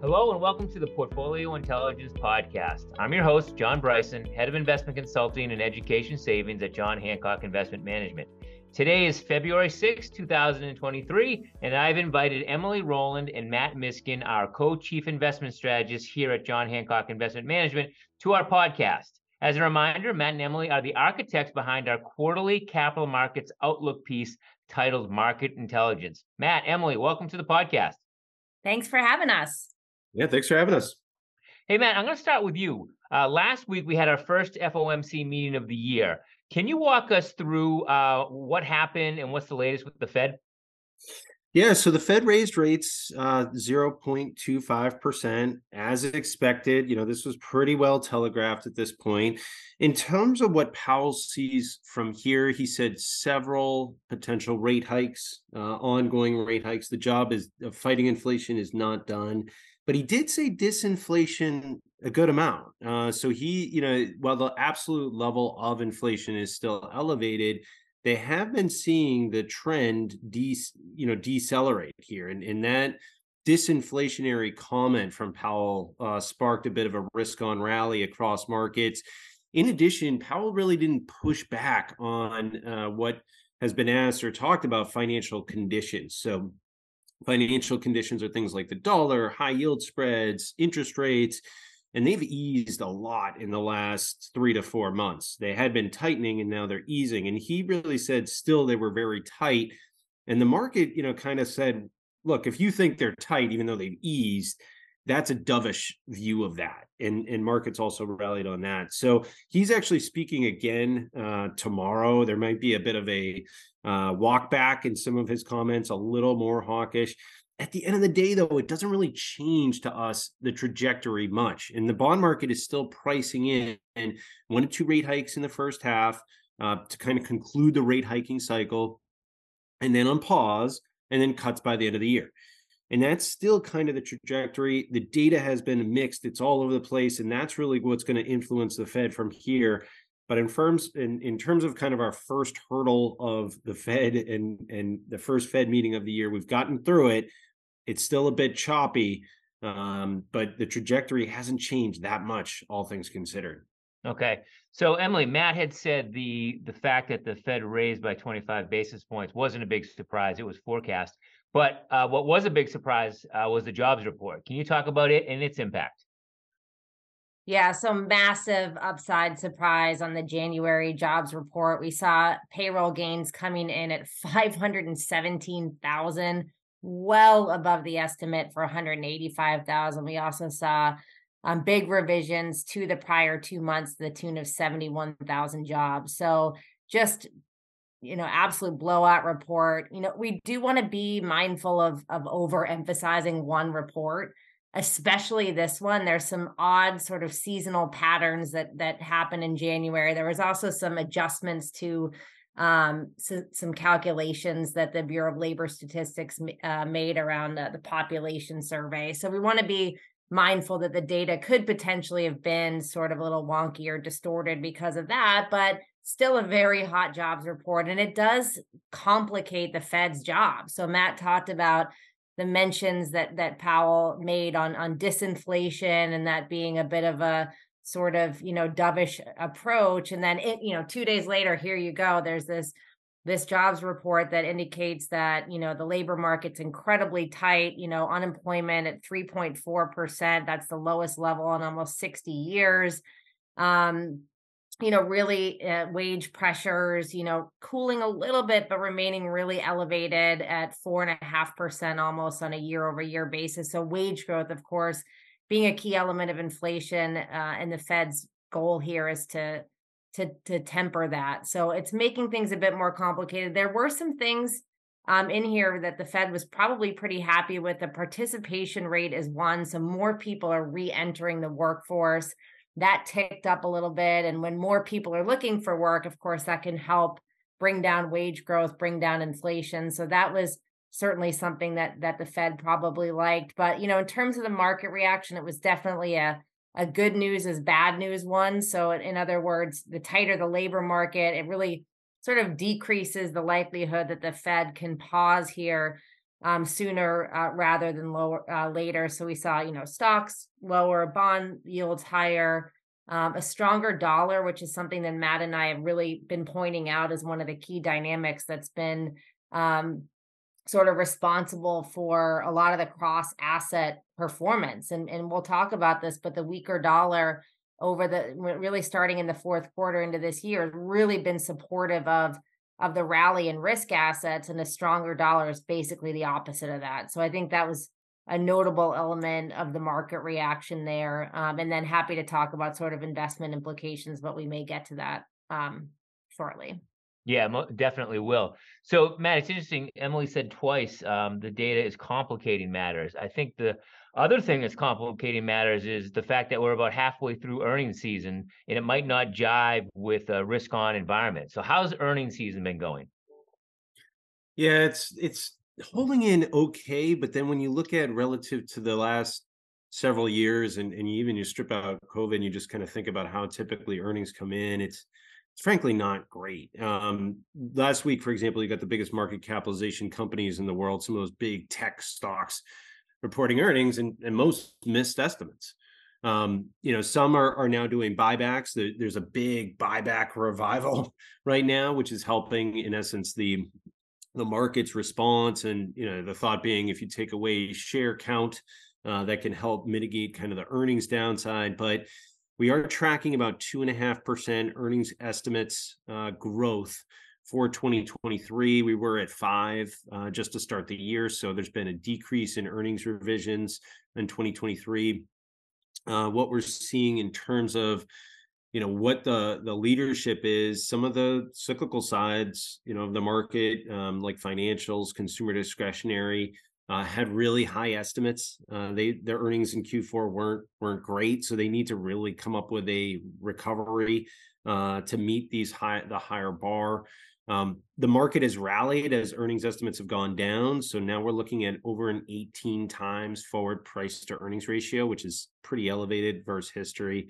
Hello and welcome to the Portfolio Intelligence Podcast. I'm your host, John Bryson, Head of Investment Consulting and Education Savings at John Hancock Investment Management. Today is February 6, 2023, and I've invited Emily Roland and Matt Miskin, our co-chief investment strategists here at John Hancock Investment Management, to our podcast. As a reminder, Matt and Emily are the architects behind our quarterly capital markets outlook piece titled Market Intelligence. Matt, Emily, welcome to the podcast. Thanks for having us. Yeah, thanks for having us. Hey, Matt, I'm going to start with you. Last week, we had our first FOMC meeting of the year. Can you walk us through what happened and what's the latest with the Fed? Yeah, so the Fed raised rates 0.25% as expected. You know, this was pretty well telegraphed at this point. In terms of what Powell sees from here, he said several potential rate hikes, ongoing rate hikes. The job is fighting inflation is not done. But he did say disinflation a good amount. So he, you know, while the absolute level of inflation is still elevated, they have been seeing the trend decelerate here. And that disinflationary comment from Powell sparked a bit of a risk-on rally across markets. In addition, Powell really didn't push back on what has been asked or talked about financial conditions. So financial conditions are things like the dollar, high yield spreads, interest rates, and they've eased a lot in the last 3 to 4 months. They had been tightening and now they're easing. And he really said still they were very tight. And the market, you know, kind of said, look, if you think they're tight, even though they've eased, that's a dovish view of that. And markets also rallied on that. So he's actually speaking again tomorrow. There might be a bit of a walk back in some of his comments, a little more hawkish. At the end of the day, though, it doesn't really change to us the trajectory much. And the bond market is still pricing in 1 to 2 rate hikes in the first half to kind of conclude the rate hiking cycle, and then on pause, and then cuts by the end of the year. And that's still kind of the trajectory. The data has been mixed. It's all over the place. And that's really what's going to influence the Fed from here. But in terms of kind of our first hurdle of the Fed and the first Fed meeting of the year, we've gotten through it. It's still a bit choppy, but the trajectory hasn't changed that much, all things considered. Okay. So, Emily, Matt had said the fact that the Fed raised by 25 basis points wasn't a big surprise. It was forecast. But what was a big surprise was the jobs report. Can you talk about it and its impact? Yeah, so massive upside surprise on the January jobs report. We saw payroll gains coming in at 517,000, well above the estimate for 185,000. We also saw big revisions to the prior 2 months to the tune of 71,000 jobs. So just absolute blowout report. We do want to be mindful of overemphasizing one report, especially this one. There's some odd sort of seasonal patterns that happen in January. There was also some adjustments to some calculations that the Bureau of Labor Statistics made around the population survey. So we want to be mindful that the data could potentially have been sort of a little wonky or distorted because of that, but still a very hot jobs report, and it does complicate the Fed's job. So Matt talked about the mentions that Powell made on disinflation and that being a bit of a sort of, dovish approach. And then, 2 days later, here you go, there's this jobs report that indicates that, the labor market's incredibly tight, unemployment at 3.4%. That's the lowest level in almost 60 years. Really wage pressures, cooling a little bit, but remaining really elevated at 4.5% almost on a year-over-year basis. So wage growth, of course, being a key element of inflation, and the Fed's goal here is to temper that. So it's making things a bit more complicated. There were some things in here that the Fed was probably pretty happy with. The participation rate is one, so more people are re-entering the workforce. That ticked up a little bit. And when more people are looking for work, of course, that can help bring down wage growth, bring down inflation. So that was certainly something that the Fed probably liked. But, in terms of the market reaction, it was definitely a good news is bad news one. So in other words, the tighter the labor market, it really sort of decreases the likelihood that the Fed can pause here. sooner rather than later. So we saw, stocks lower, bond yields higher, a stronger dollar, which is something that Matt and I have really been pointing out as one of the key dynamics that's been sort of responsible for a lot of the cross-asset performance. And we'll talk about this, but the weaker dollar over the really starting in the fourth quarter into this year has really been supportive of the rally in risk assets, and the stronger dollar is basically the opposite of that. So I think that was a notable element of the market reaction there. And then happy to talk about sort of investment implications, but we may get to that shortly. Yeah, definitely will. So Matt, it's interesting. Emily said twice, the data is complicating matters. I think the other thing that's complicating matters is the fact that we're about halfway through earnings season, and it might not jive with a risk-on environment. So how's earnings season been going? Yeah, it's holding in okay, but then when you look at relative to the last several years, and even you strip out COVID, and you just kind of think about how typically earnings come in, it's frankly not great. Last week, for example, you got the biggest market capitalization companies in the world, some of those big tech stocks, reporting earnings, and most missed estimates. Some are now doing buybacks. There's a big buyback revival right now, which is helping, in essence, the market's response. And the thought being, if you take away share count, that can help mitigate kind of the earnings downside. But we are tracking about 2.5% earnings estimates growth for 2023, we were at 5% just to start the year. So there's been a decrease in earnings revisions in 2023. What we're seeing in terms of, what the leadership is, some of the cyclical sides, of the market, like financials, consumer discretionary, had really high estimates. Their earnings in Q4 weren't great, so they need to really come up with a recovery to meet the higher bar. The market has rallied as earnings estimates have gone down. So now we're looking at over an 18 times forward price to earnings ratio, which is pretty elevated versus history.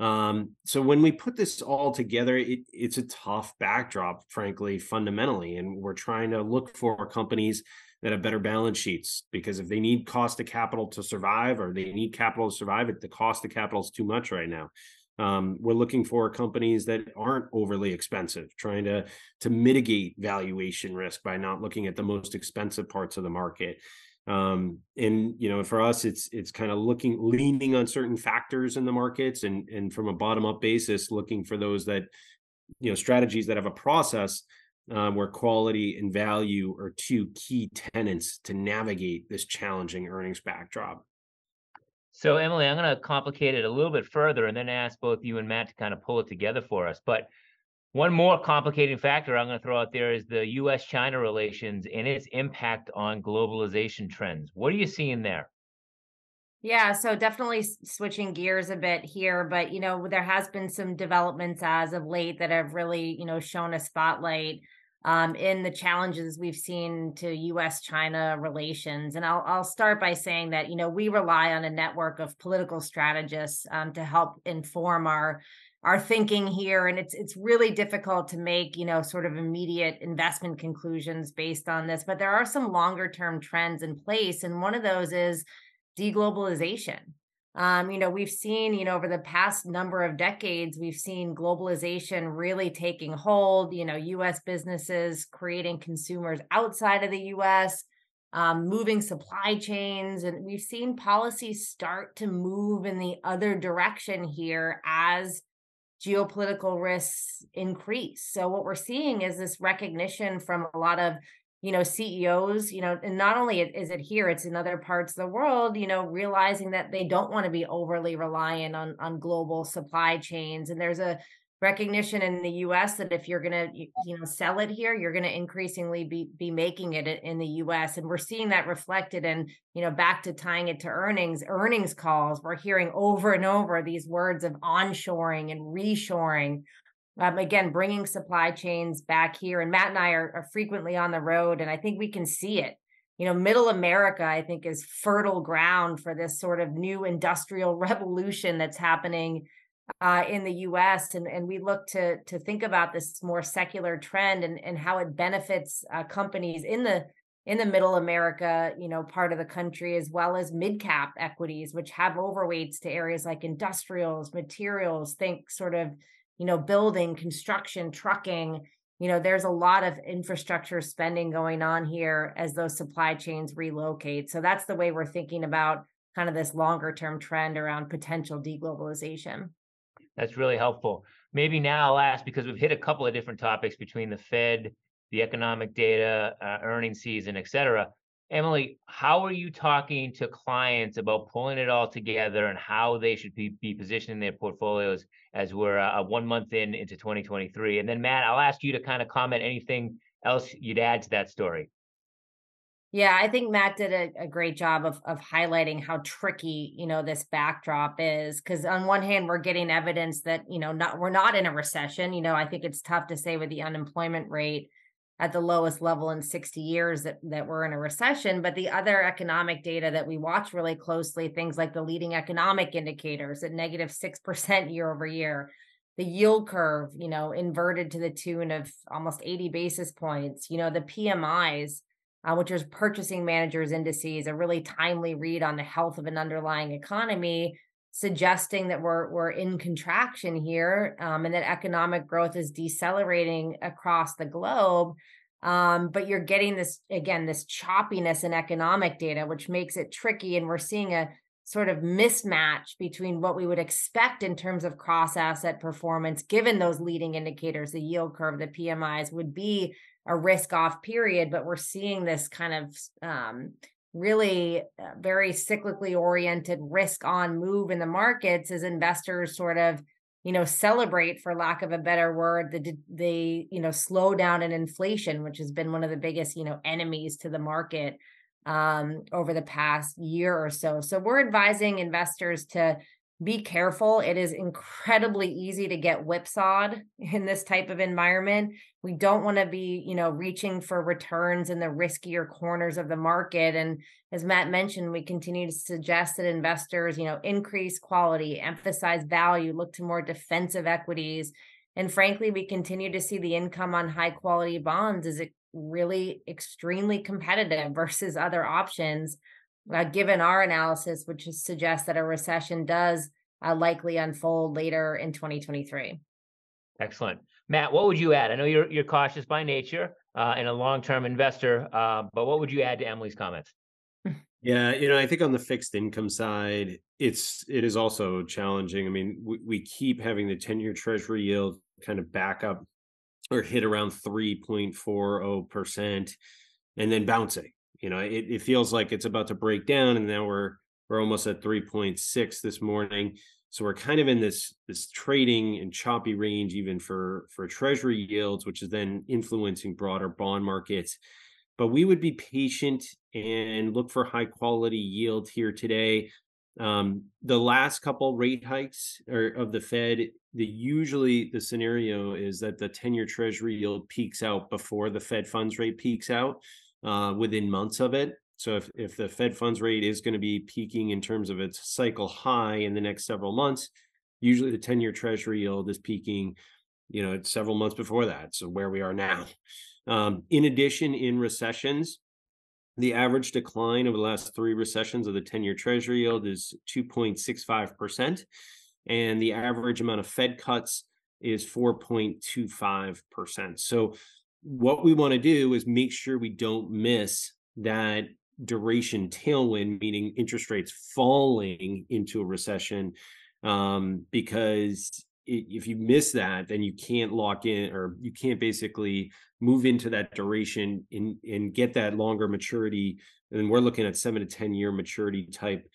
So when we put this all together, it's a tough backdrop, frankly, fundamentally. And we're trying to look for companies that have better balance sheets, because if they need cost of capital to survive, or they need capital to survive, the cost of capital is too much right now. We're looking for companies that aren't overly expensive, trying to mitigate valuation risk by not looking at the most expensive parts of the market. For us, it's kind of leaning on certain factors in the markets, and from a bottom-up basis, looking for those that, strategies that have a process where quality and value are two key tenets to navigate this challenging earnings backdrop. So, Emily, I'm going to complicate it a little bit further and then ask both you and Matt to kind of pull it together for us. But one more complicating factor I'm going to throw out there is the U.S.-China relations and its impact on globalization trends. What are you seeing there? Yeah, so definitely switching gears a bit here. But, there has been some developments as of late that have really, shown a spotlight in the challenges we've seen to U.S.-China relations. And I'll start by saying that, we rely on a network of political strategists to help inform our thinking here. And it's really difficult to make, sort of immediate investment conclusions based on this. But there are some longer-term trends in place. And one of those is deglobalization. We've seen, over the past number of decades, we've seen globalization really taking hold, U.S. businesses creating consumers outside of the U.S., moving supply chains. And we've seen policies start to move in the other direction here as geopolitical risks increase. So what we're seeing is this recognition from a lot of CEOs, and not only is it here, it's in other parts of the world, realizing that they don't want to be overly reliant on global supply chains. And there's a recognition in the U.S. that if you're going to, sell it here, you're going to increasingly be making it in the U.S. And we're seeing that reflected in, back to tying it to earnings calls. We're hearing over and over these words of onshoring and reshoring. Again, bringing supply chains back here. And Matt and I are frequently on the road, and I think we can see it. Middle America, I think, is fertile ground for this sort of new industrial revolution that's happening in the U.S. And we look to think about this more secular trend and how it benefits companies in the in the middle America, part of the country, as well as mid-cap equities, which have overweights to areas like industrials, materials, think sort of, building, construction, trucking. There's a lot of infrastructure spending going on here as those supply chains relocate. So that's the way we're thinking about kind of this longer term trend around potential deglobalization. That's really helpful. Maybe now I'll ask, because we've hit a couple of different topics between the Fed, the economic data, earnings season, et cetera. Emily, how are you talking to clients about pulling it all together and how they should be positioning their portfolios as we're 1 month into 2023? And then Matt, I'll ask you to kind of comment anything else you'd add to that story. Yeah, I think Matt did a great job of highlighting how tricky, this backdrop is, because on one hand, we're getting evidence that, we're not in a recession. I think it's tough to say with the unemployment rate at the lowest level in 60 years that we're in a recession. But the other economic data that we watch really closely, things like the leading economic indicators at negative 6% year over year, the yield curve, inverted to the tune of almost 80 basis points, the PMIs, which is purchasing managers indices, a really timely read on the health of an underlying economy, suggesting that we're in contraction here, and that economic growth is decelerating across the globe. But you're getting this choppiness in economic data, which makes it tricky. And we're seeing a sort of mismatch between what we would expect in terms of cross-asset performance, given those leading indicators, the yield curve, the PMIs would be a risk-off period, but we're seeing this kind of really very cyclically oriented risk-on move in the markets as investors sort of, celebrate, for lack of a better word, the slowdown in inflation, which has been one of the biggest, enemies to the market over the past year or so. So we're advising investors to be careful. It is incredibly easy to get whipsawed in this type of environment. We don't want to be, reaching for returns in the riskier corners of the market. And as Matt mentioned, we continue to suggest that investors, increase quality, emphasize value, look to more defensive equities. And frankly, we continue to see the income on high quality bonds is really extremely competitive versus other options. Given our analysis, which suggests that a recession does likely unfold later in 2023. Excellent. Matt, what would you add? I know you're cautious by nature and a long-term investor, but what would you add to Emily's comments? Yeah, I think on the fixed income side, it is also challenging. I mean, we keep having the 10-year Treasury yield kind of back up or hit around 3.40% and then bouncing. It feels like it's about to break down, and now we're almost at 3.6 this morning. So we're kind of in this trading and choppy range, even for treasury yields, which is then influencing broader bond markets. But we would be patient and look for high quality yield here today. The last couple rate hikes of the Fed, usually the scenario is that the 10-year treasury yield peaks out before the Fed funds rate peaks out. Within months of it. So if the Fed funds rate is going to be peaking in terms of its cycle high in the next several months, usually the 10-year Treasury yield is peaking, several months before that. So where we are now. In addition, in recessions, the average decline over the last three recessions of the 10-year Treasury yield is 2.65%, and the average amount of Fed cuts is 4.25%. So what we want to do is make sure we don't miss that duration tailwind, meaning interest rates falling into a recession, because if you miss that, then you can't lock in, or you can't basically move into that duration and get that longer maturity. And we're looking at 7 to 10 year maturity type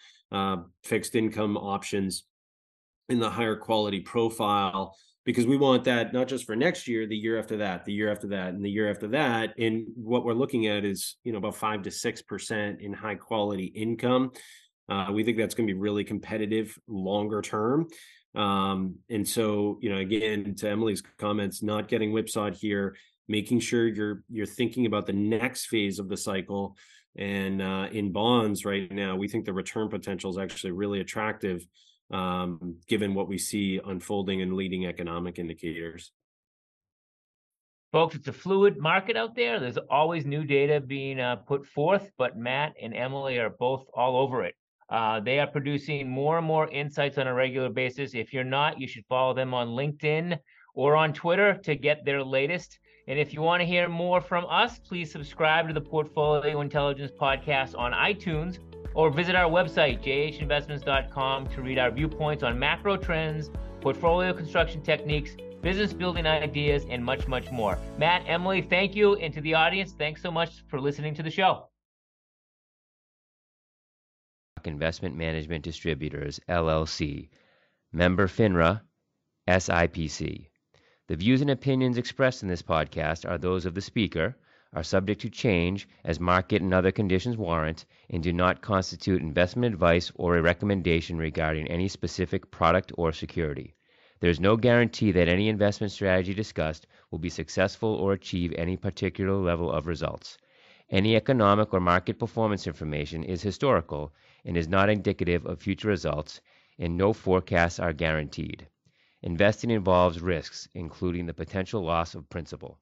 fixed income options in the higher quality profile. Because we want that not just for next year, the year after that, the year after that, and the year after that. And what we're looking at is, about 5 to 6% in high quality income. We think that's going to be really competitive longer term. And so, again, to Emily's comments, not getting whipsawed here, making sure you're thinking about the next phase of the cycle. And in bonds right now, we think the return potential is actually really attractive, given what we see unfolding in leading economic indicators. Folks, it's a fluid market out there. There's always new data being put forth, but Matt and Emily are both all over it. They are producing more and more insights on a regular basis. If you're not, you should follow them on LinkedIn or on Twitter to get their latest. And if you want to hear more from us, please subscribe to the Portfolio Intelligence Podcast on iTunes or visit our website, jhinvestments.com, to read our viewpoints on macro trends, portfolio construction techniques, business building ideas, and much, much more. Matt, Emily, thank you. And to the audience, thanks so much for listening to the show. Investment Management Distributors, LLC. Member FINRA, SIPC. The views and opinions expressed in this podcast are those of the speaker, are subject to change as market and other conditions warrant, and do not constitute investment advice or a recommendation regarding any specific product or security. There is no guarantee that any investment strategy discussed will be successful or achieve any particular level of results. Any economic or market performance information is historical and is not indicative of future results, and no forecasts are guaranteed. Investing involves risks, including the potential loss of principal.